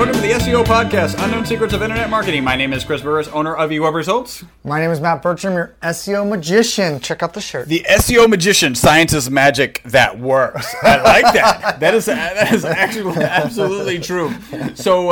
welcome to the SEO Podcast, Unknown Secrets of Internet Marketing. My name is Chris Burris, owner of eWebResults. My name is Matt Bertram, your SEO magician. Check out the shirt. The SEO magician, science is magic that works. I like that. That is actually absolutely true. So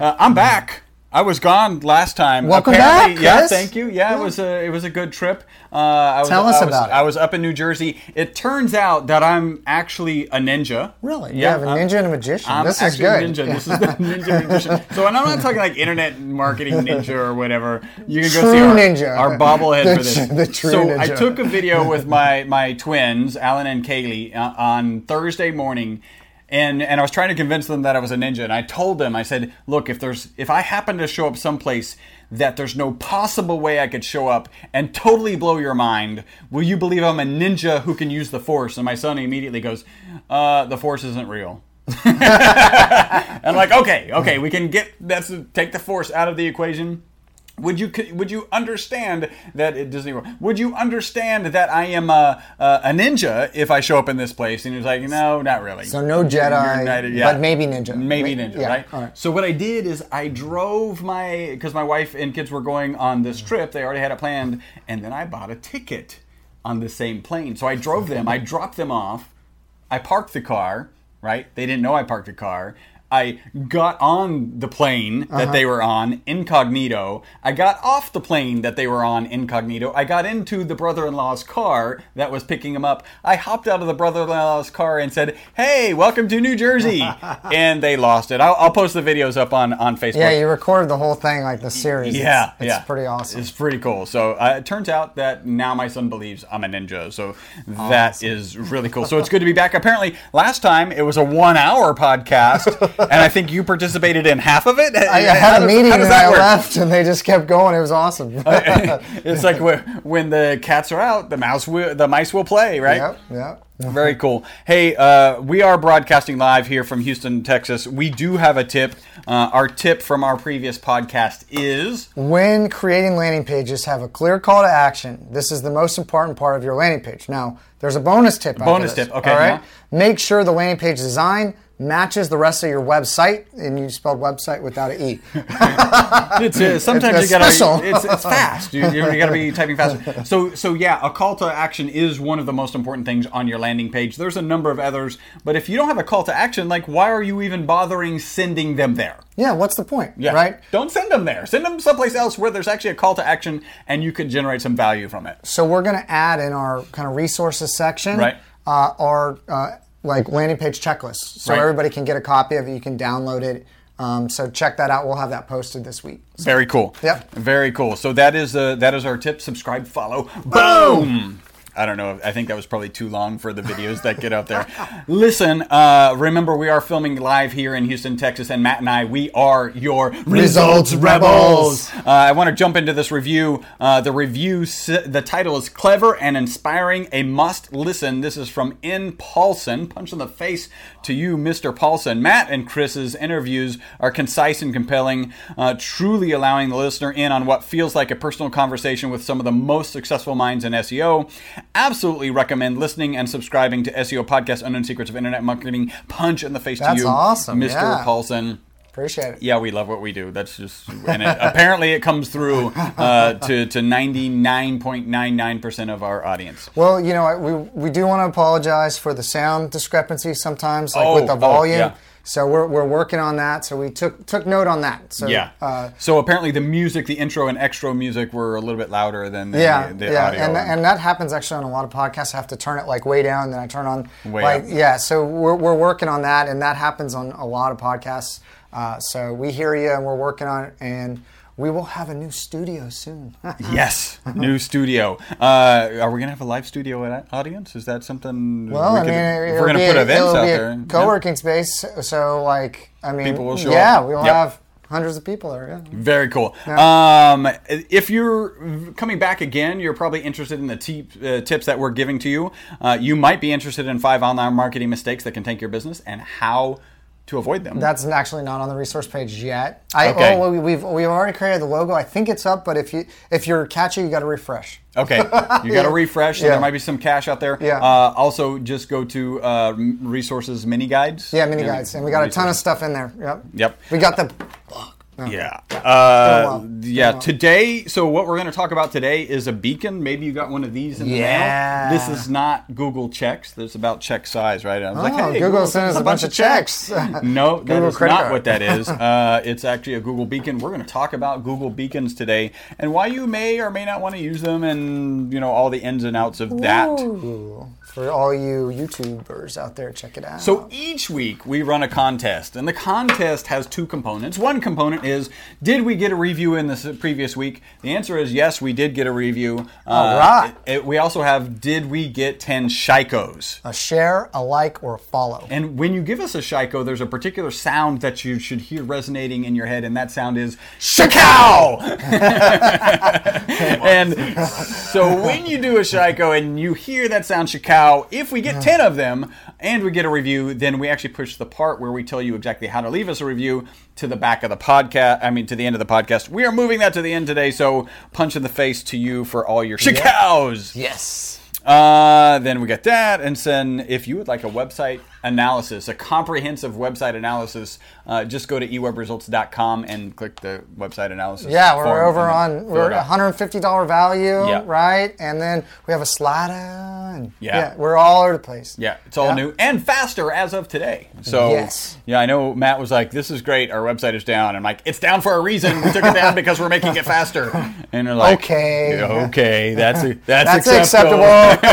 I'm back. I was gone last time. Welcome back, Chris. Yeah, thank you. Yeah, it was a good trip. Tell us about it. I was up in New Jersey. It turns out that I'm actually a ninja. Really? Yeah, you have a ninja and a magician. This is good. This is the ninja magician. So I'm not talking like internet marketing ninja or whatever. You can go see our bobblehead for this. The true ninja. I took a video with my twins, Alan and Kaylee, on Thursday morning. And I was trying to convince them that I was a ninja, and I told them, I said, look, if I happen to show up someplace that there's no possible way I could show up and totally blow your mind, will you believe I'm a ninja who can use the force? And my son immediately goes, the force isn't real. I'm like, okay, we can take the force out of the equation. Would you understand that at Disney World? Would you understand that I am a ninja if I show up in this place? And he was like, no, not really. So no Jedi, but maybe ninja. Maybe ninja, yeah, right? All right? So what I did is I drove because my wife and kids were going on this trip. They already had it planned. And then I bought a ticket on the same plane. So I drove them. I dropped them off. I parked the car, right? They didn't know I parked the car. I got on the plane that they were on incognito. I got off the plane that they were on incognito. I got into the brother-in-law's car that was picking them up. I hopped out of the brother-in-law's car and said, hey, welcome to New Jersey. And they lost it. I'll post the videos up on Facebook. Yeah, you record the whole thing like the series. Yeah. It's pretty awesome. It's pretty cool. So it turns out that now my son believes I'm a ninja. So that is really cool. So it's good to be back. Apparently, last time it was a 1-hour podcast. And I think you participated in half of it? I had a meeting and I left and they just kept going. It was awesome. It's like when the cats are out, the mice will play, right? Yep. Very cool. Hey, we are broadcasting live here from Houston, Texas. We do have a tip. Our tip from our previous podcast is... when creating landing pages, have a clear call to action. This is the most important part of your landing page. Now, there's a bonus tip. Okay. All right? Yeah. Make sure the landing page design matches the rest of your website, and you spelled website without an E. It's fast. You got to be typing faster. So yeah, a call to action is one of the most important things on your landing page. There's a number of others, but if you don't have a call to action, like why are you even bothering sending them there? Yeah, what's the point, right? Don't send them there. Send them someplace else where there's actually a call to action and you can generate some value from it. So we're going to add in our kind of resources section our landing page checklists. So everybody can get a copy of it. You can download it. So check that out. We'll have that posted this week. So. Very cool. Yep. Very cool. So that is our tip. Subscribe, follow. Boom! I don't know. I think that was probably too long for the videos that get out there. Listen, remember we are filming live here in Houston, Texas, and Matt and I, we are your Results Rebels. I want to jump into this review. The title is Clever and Inspiring, a Must Listen. This is from N. Paulson. Punch in the face to you, Mr. Paulson. Matt and Chris's interviews are concise and compelling, truly allowing the listener in on what feels like a personal conversation with some of the most successful minds in SEO. Absolutely recommend listening and subscribing to SEO Podcast Unknown Secrets of Internet Marketing. Punch in the face to you. That's awesome, Mr. Paulson. Appreciate it. Yeah, we love what we do. That's just, and it, apparently it comes through to 99.99% of our audience. Well, you know, we do want to apologize for the sound discrepancy sometimes, with the volume. Yeah. So we're working on that. So we took note on that. So, yeah. So apparently the music, the intro and extra music were a little bit louder than the audio. And that happens actually on a lot of podcasts. I have to turn it like way down, then I turn on way up. Yeah. So we're working on that, and that happens on a lot of podcasts. So we hear you, and we're working on it, and we will have a new studio soon. Yes, new studio. Are we going to have a live studio audience? Is that something? Well, we're going to put events out there. It'll be a co-working space, so people will show up. Yeah, we'll have hundreds of people there. Yeah. Very cool. Yeah. If you're coming back again, you're probably interested in the tips that we're giving to you. You might be interested in 5 online marketing mistakes that can tank your business and how to avoid them. That's actually not on the resource page yet. Okay. Oh, we've already created the logo. I think it's up, but if you're catchy, you got to refresh. Okay, you got to refresh. So there might be some cache out there. Yeah. Also, just go to resources mini guides. Yeah, mini guides, and we got a ton of stuff in there. Yep. We got the. Today, so what we're going to talk about today is a beacon. Maybe you got one of these in the mail. This is not Google checks. This is about check size, right? I was hey, Google sent us a bunch of checks. No, that is not what that is. It's actually a Google beacon. We're going to talk about Google beacons today and why you may or may not want to use them and, you know, all the ins and outs of that. Ooh. For all you YouTubers out there, check it out. So each week we run a contest, and the contest has two components. One component is, did we get a review in the previous week? The answer is yes, we did get a review. All right. We also have, did we get 10 shikos? A share, a like, or a follow. And when you give us a shiko, there's a particular sound that you should hear resonating in your head, and that sound is shikow! And so when you do a shiko and you hear that sound shikow, if we get 10 of them and we get a review, then we actually push the part where we tell you exactly how to leave us a review to the back of the podcast. I mean, to the end of the podcast. We are moving that to the end today, so punch in the face to you for all your shikows. Yes. Then we got that. And then if you would like a website analysis, a comprehensive website analysis, just go to eWebResults.com and click the website analysis. Yeah, we're over on $150 value, right? And then we have a slider. And we're all over the place. Yeah, it's all new and faster as of today. So I know Matt was like, this is great. Our website is down. I'm like, it's down for a reason. We took it down because we're making it faster. And they're like, okay, that's acceptable.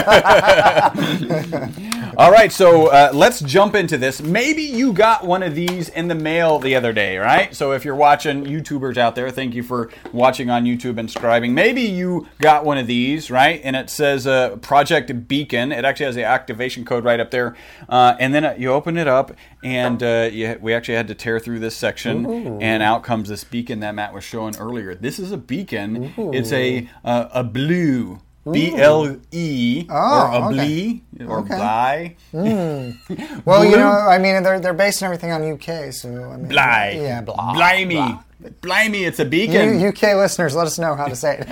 All right, so let's jump into this. Maybe you got one of these in the mail the other day, right? So if you're watching, YouTubers out there, thank you for watching on YouTube and subscribing. Maybe you got one of these, right? And it says Project Beacon. It actually has the activation code right up there. And then you open it up, and we actually had to tear through this section. Ooh. And out comes this beacon that Matt was showing earlier. This is a beacon. Ooh. It's a blue BLE or Ablee or Bly. Mm. Well, you know, I mean, they're basing everything on UK, so I mean, Bly. Yeah, blah. Blimey. Blah. Blimey, it's a beacon. UK listeners, let us know how to say it.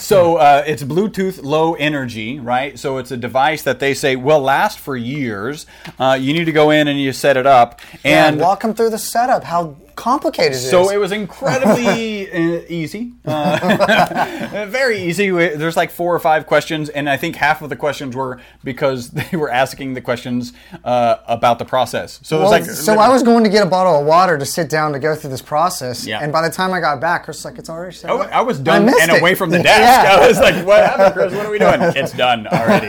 So it's Bluetooth Low Energy, right? So it's a device that they say will last for years. You need to go in and you set it up. And walk them through the setup, how complicated it is. So it was incredibly easy. Very easy. There's like 4 or 5 questions, and I think half of the questions were because they were asking the questions about the process. So I was going to get a bottle of water to sit down to go through this process. Yeah. And by the time I got back, Chris was like, it's already set up. I was done and away from the desk. Yeah. I was like, what happened, Chris? What are we doing? It's done already.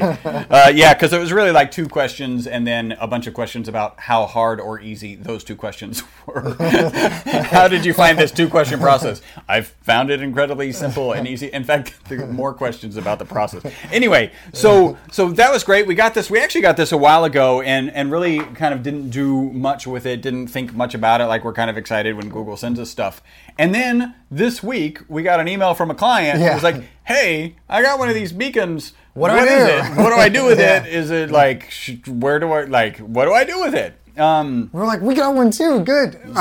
Because it was really like 2 questions and then a bunch of questions about how hard or easy those 2 questions were. How did you find this 2-question process? I've found it incredibly simple and easy. In fact, there are more questions about the process. Anyway, so that was great. We actually got this a while ago and really kind of didn't do much with it, didn't think much about it. Like, we're kind of excited when Google sends us stuff. And then this week, we got an email from a client who was like, hey, I got one of these beacons. What is it? What do I do with it? Is it like, what do I do with it? We're like, we got one too. Good. We need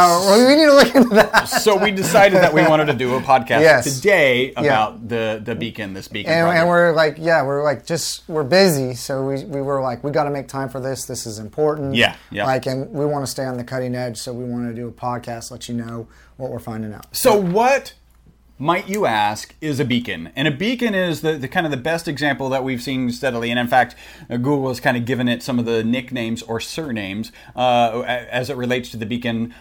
to look into that. So we decided that we wanted to do a podcast today about the beacon, this beacon project. And we're busy. So we were like, we got to make time for this. This is important. Yeah. And we want to stay on the cutting edge. So we want to do a podcast, let you know what we're finding out. So what, might you ask, is a beacon? And a beacon is the kind of the best example that we've seen steadily. And in fact, Google has kind of given it some of the nicknames or surnames as it relates to the beacon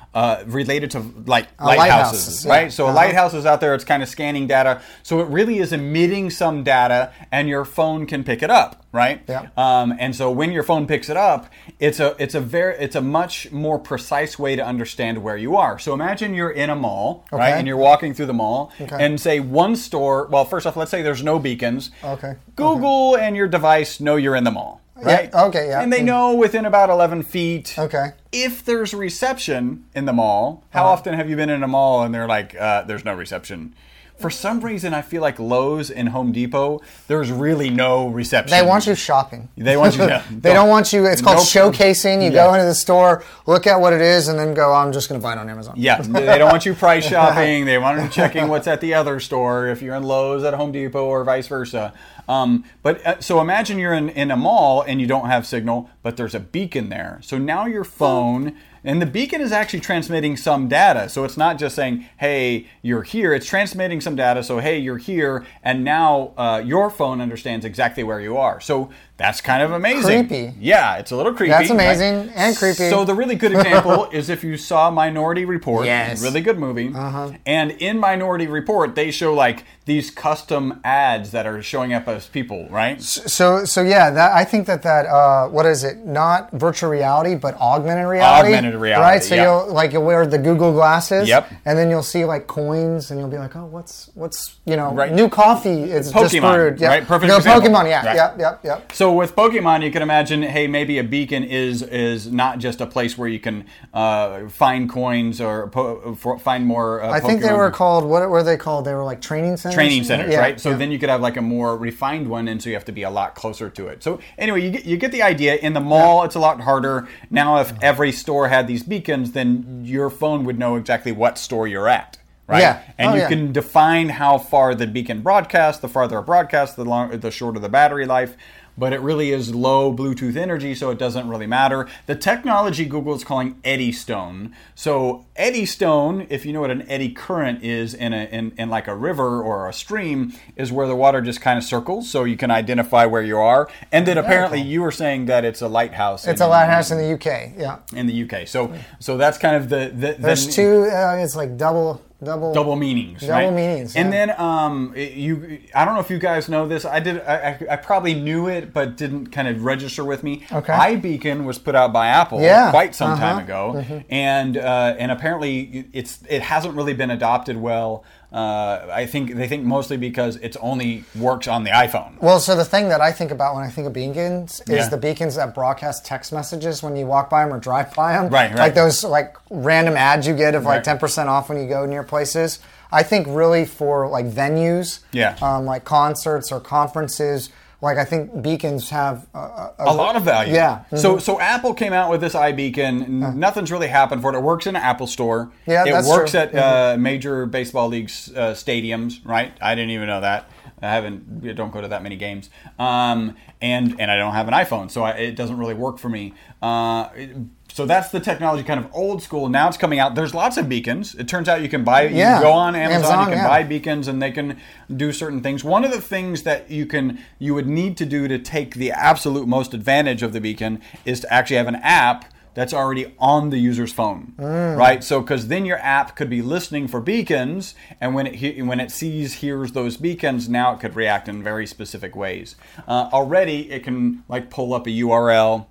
related to lighthouses, right? Yeah. So a lighthouse is out there. It's kind of scanning data. So it really is emitting some data, and your phone can pick it up. Right? Yeah. And so when your phone picks it up, it's a much more precise way to understand where you are. So imagine you're in a mall, right? And you're walking through the mall and say one store. Well, first off, let's say there's no beacons. Okay. Google and your device know you're in the mall, right? Yeah. Okay. Yeah. And they know within about 11 feet. Okay. If there's reception in the mall, how often have you been in a mall and they're like, there's no reception? For some reason, I feel like Lowe's and Home Depot, there's really no reception. They want you shopping. They want you. Yeah, they don't want you. It's called showcasing. You go into the store, look at what it is, and then go, I'm just going to buy it on Amazon. Yeah. They don't want you price shopping. They want you checking what's at the other store if you're in Lowe's at Home Depot or vice versa. So imagine you're in a mall and you don't have signal, but there's a beacon there. So now your phone... And the beacon is actually transmitting some data. So it's not just saying, hey, you're here. It's transmitting some data. So, hey, you're here. And now your phone understands exactly where you are. So that's kind of amazing. Creepy. Yeah, it's a little creepy. That's amazing and creepy. So the really good example is if you saw Minority Report. Yes. Really good movie. Uh-huh. And in Minority Report, they show like these custom ads that are showing up as people, right? So yeah, that, I think that what is it? Not virtual reality, but augmented reality. Right, so you'll like you'll wear the Google glasses, and then you'll see like coins, and you'll be like, oh, what's new coffee is Pokemon, right? Perfect example. Pokemon, Yep. So with Pokemon, you can imagine, hey, maybe a beacon is not just a place where you can find coins or find more. I think they were called. What were they called? They were like training centers. Training centers, right? So then you could have like a more refined one, and so you have to be a lot closer to it. So anyway, you get the idea. In the mall, it's a lot harder now. If every store had these beacons, then your phone would know exactly what store you're at, right? Yeah. And you can define how far the beacon broadcasts. The farther it broadcasts, the shorter the battery life. But it really is low Bluetooth energy, so it doesn't really matter. The technology Google is calling Eddystone. So Eddystone, if you know what an eddy current is in like a river or a stream, is where the water just kind of circles, so you can identify where you are. And then apparently you were saying that it's a lighthouse. It's a lighthouse in the UK. Yeah. In the UK. So that's kind of the there's two. It's like double. Double meanings, right? Double meanings, yeah. And then I don't know if you guys know this. I probably knew it, but didn't kind of register with me. Okay. iBeacon was put out by Apple quite some time ago, and apparently it hasn't really been adopted well. I think they think mostly because it's only works on the iPhone. Well, so the thing that I think about when I think of beacons is the beacons that broadcast text messages when you walk by them or drive by them. Right. Like those like random ads you get of like 10% off when you go near places. I think really for like venues, like concerts or conferences. Like, I think beacons have a lot of value. Yeah. Mm-hmm. So Apple came out with this iBeacon. Nothing's really happened for it. It works in an Apple store. Yeah, that's true. It works at major baseball leagues stadiums, right? I didn't even know that. I don't go to that many games. And I don't have an iPhone, so it doesn't really work for me. So that's the technology, kind of old school. Now it's coming out. There's lots of beacons. It turns out you can buy, you can go on Amazon, you can buy beacons, and they can do certain things. One of the things that you would need to do to take the absolute most advantage of the beacon is to actually have an app that's already on the user's phone, right? So, because then your app could be listening for beacons, and when it hears those beacons, now it could react in very specific ways. Already, it can like pull up a URL.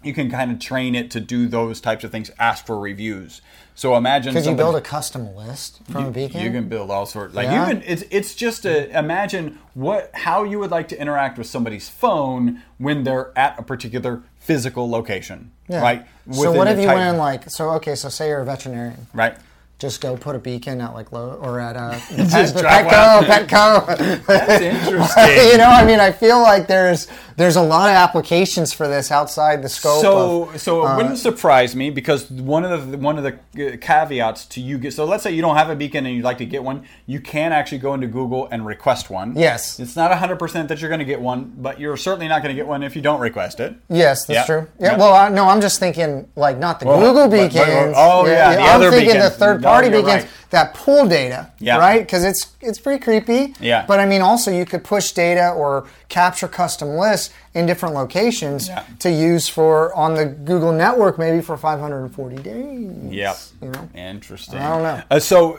You can kind of train it to do those types of things. Ask for reviews. So imagine could you build a custom list from a beacon? You can build all sorts. Like you can, it's just imagine how you would like to interact with somebody's phone when they're at a particular physical location, right? So what if you went in like so say you're a veterinarian, right? Just go put a beacon at like Lowe's or at Petco. That's interesting. I mean, I feel like there's a lot of applications for this outside the scope. So it wouldn't surprise me because one of the caveats to you get. So let's say you don't have a beacon and you'd like to get one. You can actually go into Google and request one. Yes. It's not 100% that you're going to get one, but you're certainly not going to get one if you don't request it. Yes, that's true. Yeah. Well, I'm just thinking like not the Google beacons. The third party beacons that pull data, right? Because it's pretty creepy. Yeah. But I mean, also you could push data or capture custom lists in different locations to use for on the Google network, maybe for 540 days. Yep. Interesting. I don't know. So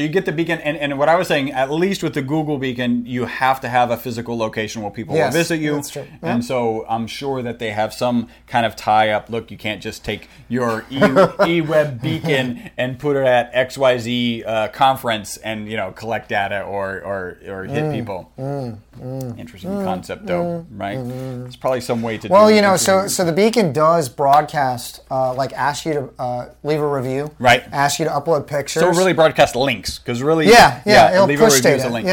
you get the beacon, and what I was saying, at least with the Google beacon, you have to have a physical location where people will visit you. That's true. Yeah. And so I'm sure that they have some kind of tie up. Look, you can't just take your eWeb beacon and put it at XYZ conference and, you know, collect data or hit people. Interesting concept, though, right? There's probably some way to do it. Well, you know, so the Beacon does broadcast, like ask you to leave a review. Right. Ask you to upload pictures. So really broadcast links, because really... Yeah, it'll leave push a review data. As a link,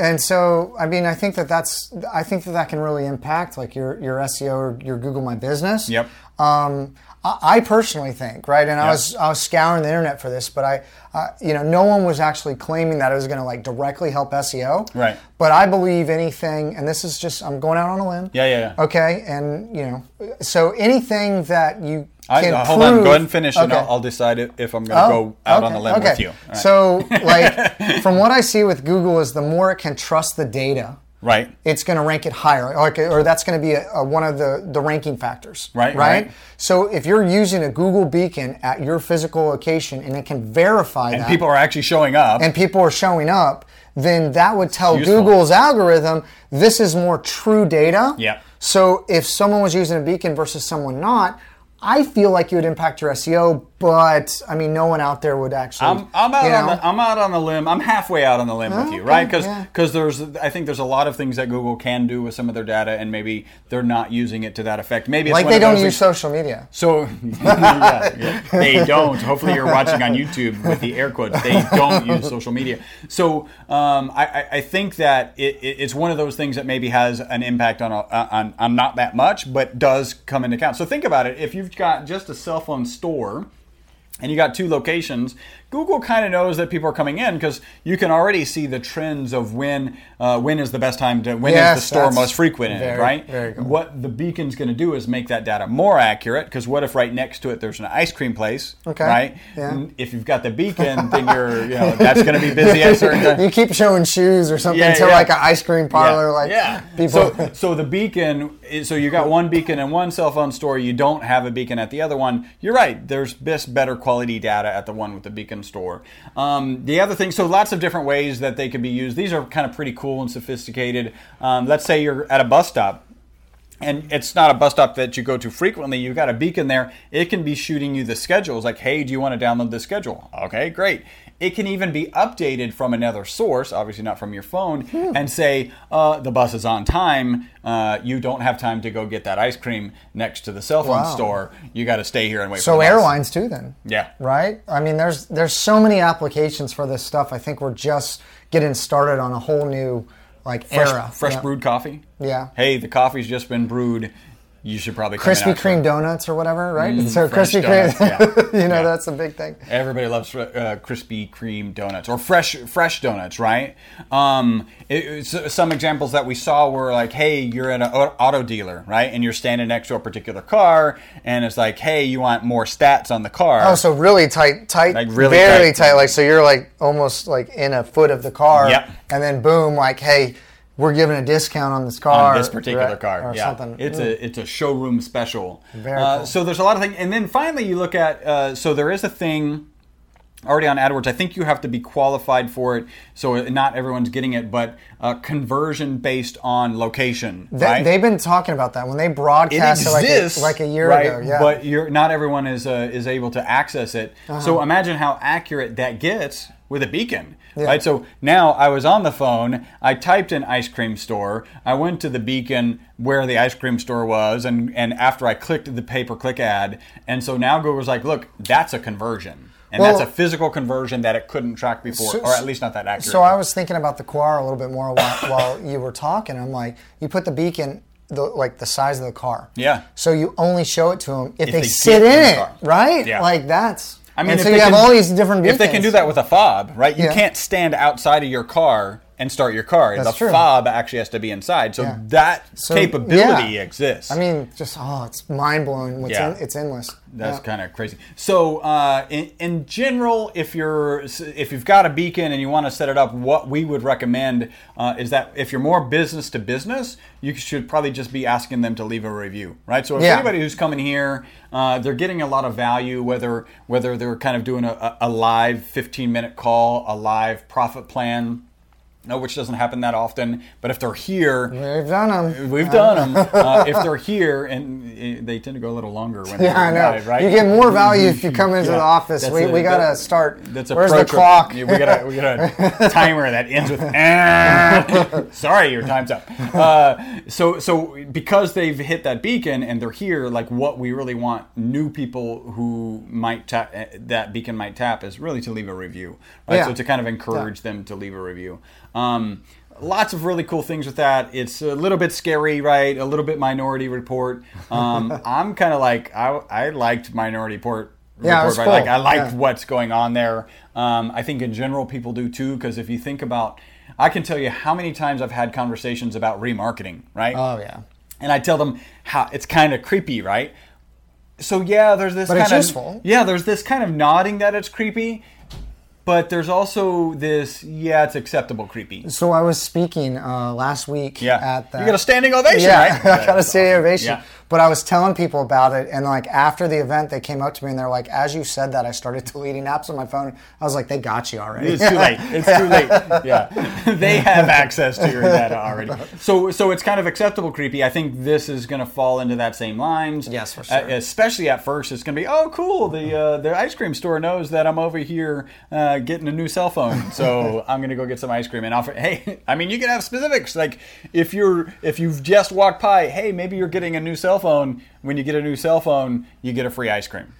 And so, I mean, I think that can really impact, like, your SEO or your Google My Business. Yep. I personally think, right, and I was scouring the internet for this, but no one was actually claiming that it was going to, like, directly help SEO. Right. But I believe anything, and this is just, I'm going out on a limb. Yeah. Okay, and, you know, so anything that you can hold prove. On, go ahead and finish, and I'll decide if I'm going to go out on the limb with you. Right. So, like, from what I see with Google is the more it can trust the data. Right. It's going to rank it higher, or that's going to be one of the ranking factors. Right. So if you're using a Google Beacon at your physical location and it can verify that. And people are actually showing up. Then that would tell Google's algorithm, this is more true data. Yeah. So if someone was using a Beacon versus someone not, I feel like you would impact your SEO, but I mean, no one out there would actually. I'm out on a limb. I'm halfway out on the limb with you, right? Because I think there's a lot of things that Google can do with some of their data, and maybe they're not using it to that effect. Maybe it's like they don't use social media. So they don't. Hopefully, you're watching on YouTube with the air quotes. They don't use social media. So I think that it's one of those things that maybe has an impact on not that much, but does come into account. So think about it. If you've got just a cell phone store and you got two locations, Google kind of knows that people are coming in because you can already see the trends of when is the best time to is the store most frequented, right? Very cool. What the Beacon's going to do is make that data more accurate, because what if right next to it there's an ice cream place, right? Yeah. If you've got the Beacon, then that's going to be busy at certain time. You keep showing shoes or something like an ice cream parlor, people. So the Beacon, so you got one Beacon in one cell phone store, you don't have a Beacon at the other one. You're right. There's better quality data at the one with the Beacon store. The other thing, so lots of different ways that they could be used. These are kind of pretty cool and sophisticated. Let's say you're at a bus stop, and it's not a bus stop that you go to frequently. You've got a Beacon there. It can be shooting you the schedules, like, hey, do you want to download the schedule? Okay, great. It can even be updated from another source, obviously not from your phone, and say, the bus is on time. You don't have time to go get that ice cream next to the cell phone store. You got to stay here and wait for the bus. So airlines too then. Yeah. Right? I mean, there's so many applications for this stuff. I think we're just getting started on a whole new era. Fresh brewed coffee? Yeah. Hey, the coffee's just been brewed. You should probably Krispy Kreme donuts or whatever, right? So Krispy Kreme, that's a big thing. Everybody loves Krispy Kreme donuts or fresh donuts, right? Some examples that we saw were like, hey, you're at an auto dealer, right? And you're standing next to a particular car, and it's like, hey, you want more stats on the car? Oh, so really tight, like really very tight, like so you're like almost like in a foot of the car, and then boom, like, hey. We're giving a discount on this car. On this particular car, something. It's a showroom special. Very cool. So there's a lot of things. And then finally you look at, so there is a thing already on AdWords. I think you have to be qualified for it, so not everyone's getting it, but conversion based on location. They've been talking about that. When they broadcast it exists, like a year ago. Yeah. But not everyone is able to access it. Uh-huh. So imagine how accurate that gets with a Beacon. Yeah. Right, so now I was on the phone, I typed in ice cream store, I went to the Beacon where the ice cream store was, and after I clicked the pay-per-click ad, and so now Google's like, look, that's a conversion. And that's a physical conversion that it couldn't track before, or at least not that accurate. So I was thinking about the car a little bit more while you were talking. I'm like, you put the Beacon... the size of the car. Yeah. So you only show it to them if they sit in it, right? Yeah. Like that's... I mean, so you have all these different Beacons. If they can do that with a fob, right? You can't stand outside of your car and start your car. That's true. The fob actually has to be inside. So that capability exists. I mean, just, it's mind-blowing. It's endless. That's kind of crazy. So in general, if you've got a Beacon and you want to set it up, what we would recommend is that if you're more business to business, you should probably just be asking them to leave a review, right? So if anybody who's coming here, they're getting a lot of value, whether they're kind of doing a live 15-minute call, a live profit plan, which doesn't happen that often. But if they're here... We've done them. If they're here, and they tend to go a little longer when they're live, right? You get more value if you come into the office. We got to start. Where's the clock? We got a timer that ends with, sorry, your time's up. So because they've hit that beacon and they're here, like what we really want new people who might tap, that beacon might tap, is really to leave a review. Right? Yeah. So to kind of encourage them to leave a review. Lots of really cool things with that. It's a little bit scary, right? A little bit Minority Report. I'm kind of like, I liked Minority Report. I liked what's going on there. I think in general people do too, because if you think about, I can tell you how many times I've had conversations about remarketing, right? Oh, yeah. And I tell them how it's kind of creepy, right? So there's this kind of nodding that it's creepy. But there's also this, it's acceptable creepy. So I was speaking last week at that. You got a standing ovation, right? I got a standing ovation. Yeah. But I was telling people about it, and like after the event, they came up to me and they're like, "As you said that, I started deleting apps on my phone." I was like, "They got you already. It's too late. It's too late." Yeah, they have access to your data already. So it's kind of acceptable creepy. I think this is going to fall into that same lines. Yes, for sure. Especially at first, it's going to be, "Oh, cool! The ice cream store knows that I'm over here getting a new cell phone, so I'm going to go get some ice cream and offer." Hey, I mean, you can have specifics. Like if you've just walked by, hey, maybe you're getting a new cell phone. When you get a new cell phone, you get a free ice cream.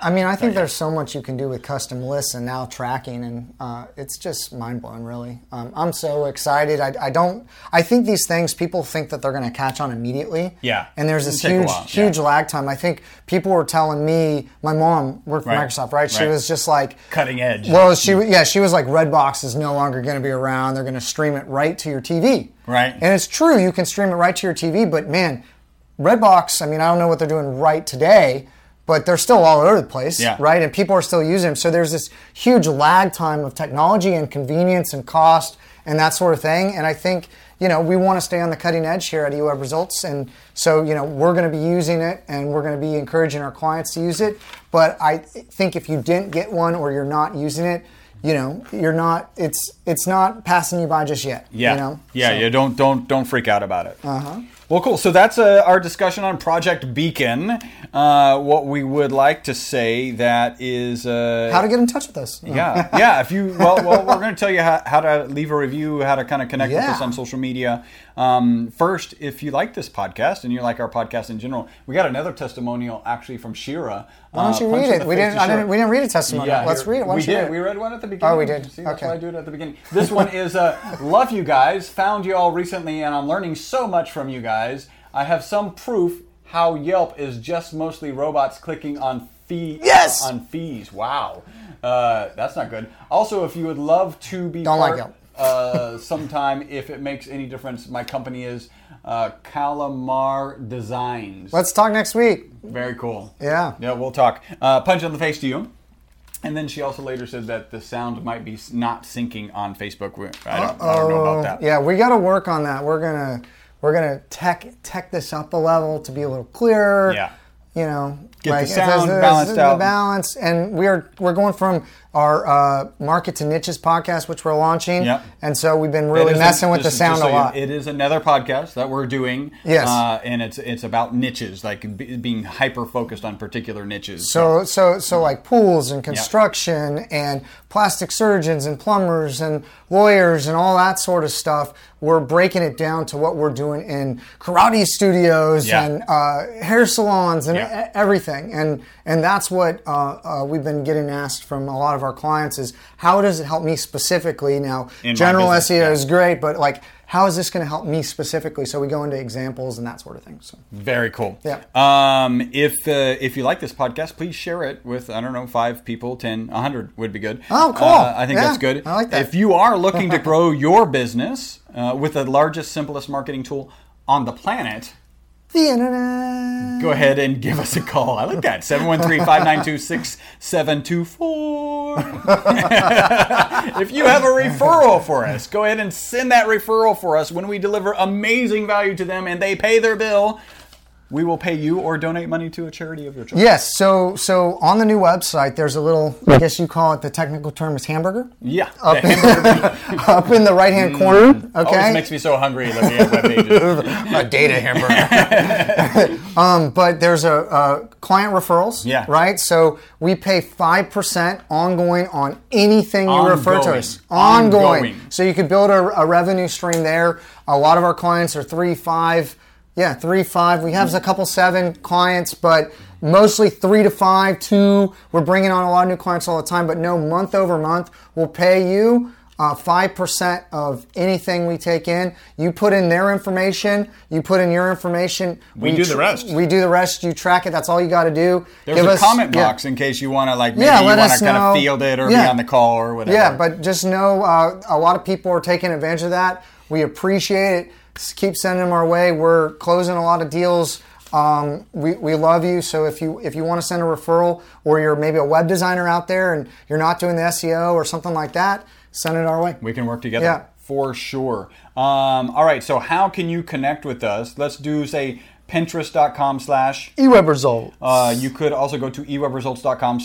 I mean, I think there's so much you can do with custom lists and now tracking, and it's just mind-blowing, really. I'm so excited. I think these things, people think that they're going to catch on immediately. Yeah. And there's this huge lag time. I think people were telling me, my mom worked for Microsoft, right? She was just like... Cutting edge. Well, she was like, Redbox is no longer going to be around. They're going to stream it right to your TV. Right. And it's true. You can stream it right to your TV, but man... Redbox, I mean, I don't know what they're doing right today, but they're still all over the place, right? And people are still using them. So there's this huge lag time of technology and convenience and cost and that sort of thing. And I think, we want to stay on the cutting edge here at eWebResults. And so, we're going to be using it and we're going to be encouraging our clients to use it. But I think if you didn't get one or you're not using it, you're not. It's not passing you by just yet. Yeah. Don't freak out about it. Uh huh. Well, cool. So that's our discussion on Project Beacon. What we would like to say that is how to get in touch with us. If you we're going to tell you how to leave a review, how to kind of connect with us on social media. First, if you like this podcast and you like our podcast in general, we got another testimonial actually from Shira. Why don't you read it? We didn't read a testimonial. Let's read it. We read one at the beginning. Oh, we did. See, that's why I do it at the beginning. This one is love you guys. Found you all recently, and I'm learning so much from you guys. I have some proof how Yelp is just mostly robots clicking on fees. Yes! On fees. Wow. That's not good. Also, if you would love to be Don't part like Yelp. Sometime, if it makes any difference, my company is Calamar Designs. Let's talk next week. Very cool. Yeah. Yeah, we'll talk. Punch on the face to you. And then she also later said that the sound might be not syncing on Facebook. I don't know about that. Yeah, we got to work on that. We're gonna tech this up a level to be a little clearer. Yeah. Get the sound balanced out. The balance, and we're going from our Market to Niches podcast, which we're launching. Yep. And so we've been really messing with the sound a lot. It is another podcast that we're doing. Yes. And it's about niches, like being hyper focused on particular niches. So like pools and construction and plastic surgeons and plumbers and lawyers and all that sort of stuff. We're breaking it down to what we're doing in karate studios and hair salons and everything. And that's what we've been getting asked from a lot of our clients is, how does it help me specifically? Now, in general SEO is great, but like, how is this going to help me specifically? So we go into examples and that sort of thing. So. Very cool. Yeah. If you like this podcast, please share it with, 5 people, 10, 100 would be good. Oh, cool. I think that's good. I like that. If you are looking to grow your business with the largest, simplest marketing tool on the planet... The internet. Go ahead and give us a call. I like that. 713-592-6724. If you have a referral for us, go ahead and send that referral for us. When we deliver amazing value to them and they pay their bill, We will pay you or donate money to a charity of your choice. Yes. So on the new website, there's a little, I guess you call it, the technical term is hamburger. Yeah. Up in the right-hand corner. Okay. Always makes me so hungry looking at web pages. A data hamburger. But there's a client referrals. Yeah. Right? So we pay 5% ongoing on anything you refer to us. Ongoing. So you could build a revenue stream there. A lot of our clients are 3-5. Yeah, 3-5. We have a couple 7 clients, but mostly 3-5, 2. We're bringing on a lot of new clients all the time, but no, month over month, we'll pay you 5% of anything we take in. You put in their information. You put in your information. We do the rest. We do the rest. You track it. That's all you got to do. There's a comment box in case you want to, like, maybe you want to kind of field it or be on the call or whatever. Yeah, but just know a lot of people are taking advantage of that. We appreciate it. Keep sending them our way. We're closing a lot of deals. We love you. So if you want to send a referral, or you're maybe a web designer out there and you're not doing the SEO or something like that, send it our way. We can work together. Yeah. For sure. All right. So how can you connect with us? Let's do, say, Pinterest.com/eWebResults. You could also go to eWebResults.com/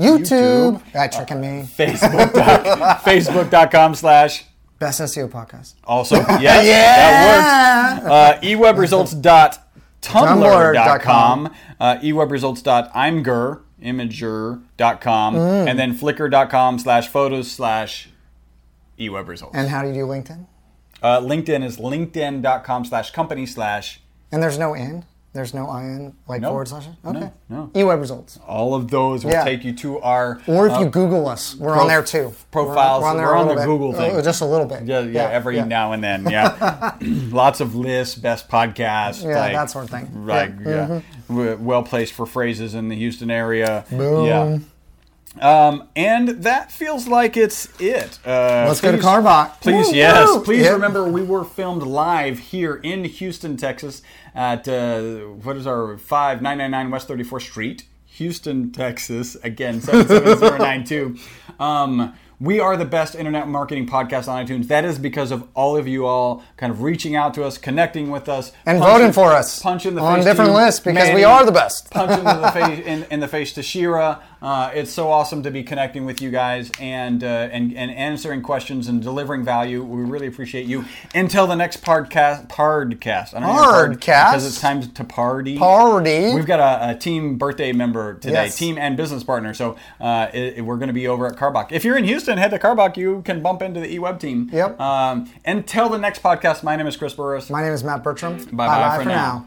YouTube. That's tricking me. Facebook.com/ Best SEO podcast. Also, yes, that works. eWebResults.tumblr.com, eWebResults.imager.com, and then flickr.com/photos/eWebResults. And how do you do LinkedIn? LinkedIn is linkedin.com/company/. And there's no N? There's no IN, like /? Okay. No. eWebResults. All of those will take you to our... Or if you Google us, we're on there too. Profiles. We're on the Google thing. Just a little bit. Yeah, every now and then, yeah. Lots of lists, best podcasts. Yeah, that sort of thing. Right, mm-hmm. Well placed for phrases in the Houston area. Boom. Yeah. And that feels like it's it. Let's go to Carbot. Please, remember we were filmed live here in Houston, Texas at, 5999 West 34th Street, Houston, Texas. Again, 77092. We are the best internet marketing podcast on iTunes. That is because of all of you all kind of reaching out to us, connecting with us. And voting for us. Punch in the face. On different lists, because we are the best. Punch in the face to Shira. It's so awesome to be connecting with you guys and answering questions and delivering value. We really appreciate you. Until the next podcast. Because it's time to party. We've got a team birthday member today. Yes. Team and business partner. So we're going to be over at Carbot. If you're in Houston, head to Carbot, you can bump into the eWeb team. Yep. Until the next podcast, my name is Chris Burris. My name is Matt Bertram. Bye-bye for now.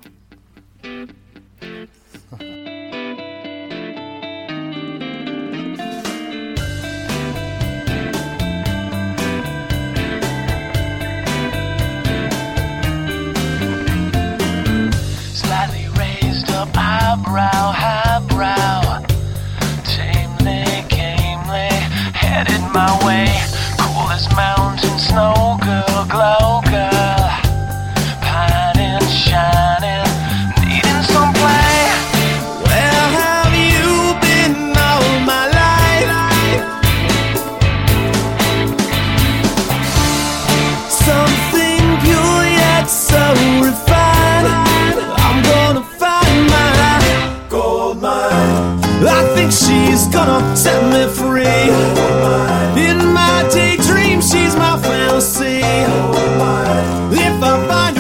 Slightly raised up highbrow. Headed my way, cool as mountain snow, girl, glow, girl, pining, shining, needing some play. Where have you been all my life? Something pure yet so refined, I'm gonna find my gold mine. I think she's gonna set me free. If I find